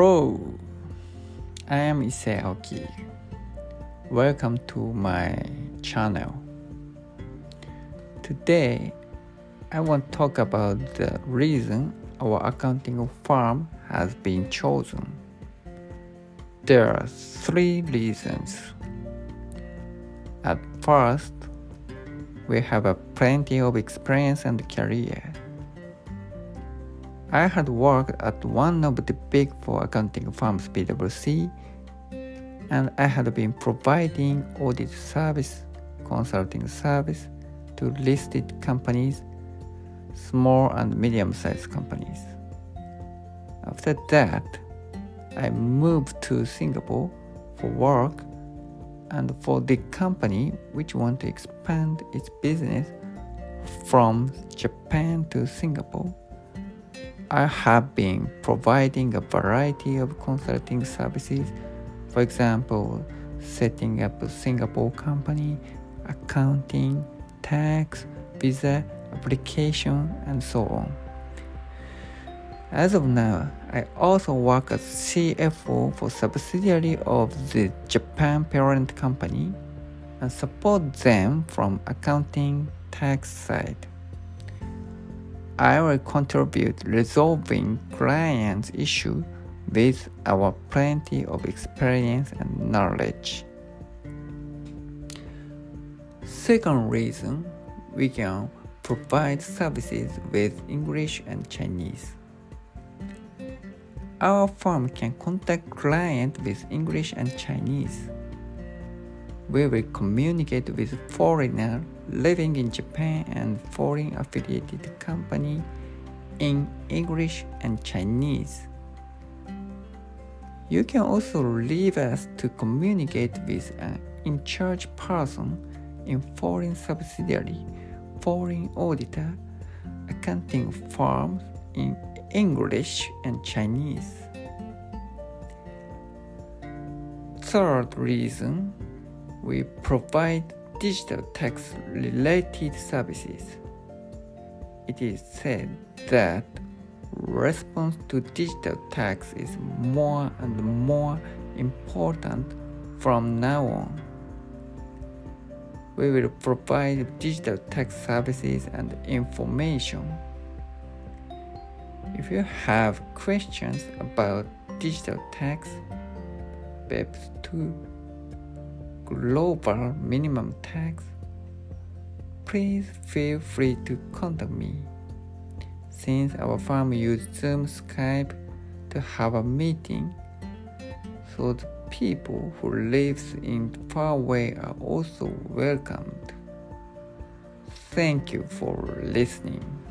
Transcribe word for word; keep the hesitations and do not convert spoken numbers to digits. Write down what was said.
Hello, I am Issei Oki. Welcome to my channel. Today, I want to talk about the reason our accounting firm has been chosen. There are three reasons. At first, we have a plenty of experience and career. I had worked at one of the Big four accounting firms, PwC, and I had been providing audit service, consulting service to listed companies, small and medium-sized companies. After that, I moved to Singapore for work and for the company which wanted to expand its business from Japan to Singapore. I have been providing a variety of consulting services, for example, setting up a Singapore company, accounting, tax, visa, application, and so on. As of now, I also work as C F O for subsidiary of the Japan parent company and support them from accounting tax side. I will contribute resolving clients' issues with our plenty of experience and knowledge. Second reason, we can provide services with English and Chinese. Our firm can contact clients with English and Chinese. We will communicate with foreigners living in Japan and foreign affiliated company in English and Chinese. You can also leave us to communicate with an in-charge person in foreign subsidiary, foreign auditor, accounting firms in English and Chinese. Third reason, we provide digital tax-related services. It is said that response to digital tax is more and more important from now on. We will provide digital tax services and information. If you have questions about digital tax, B E P S two, Global minimum tax, please feel free to contact me. Since our firm uses Zoom, Skype to have a meeting, so the people who live in far away are also welcomed. Thank you for listening.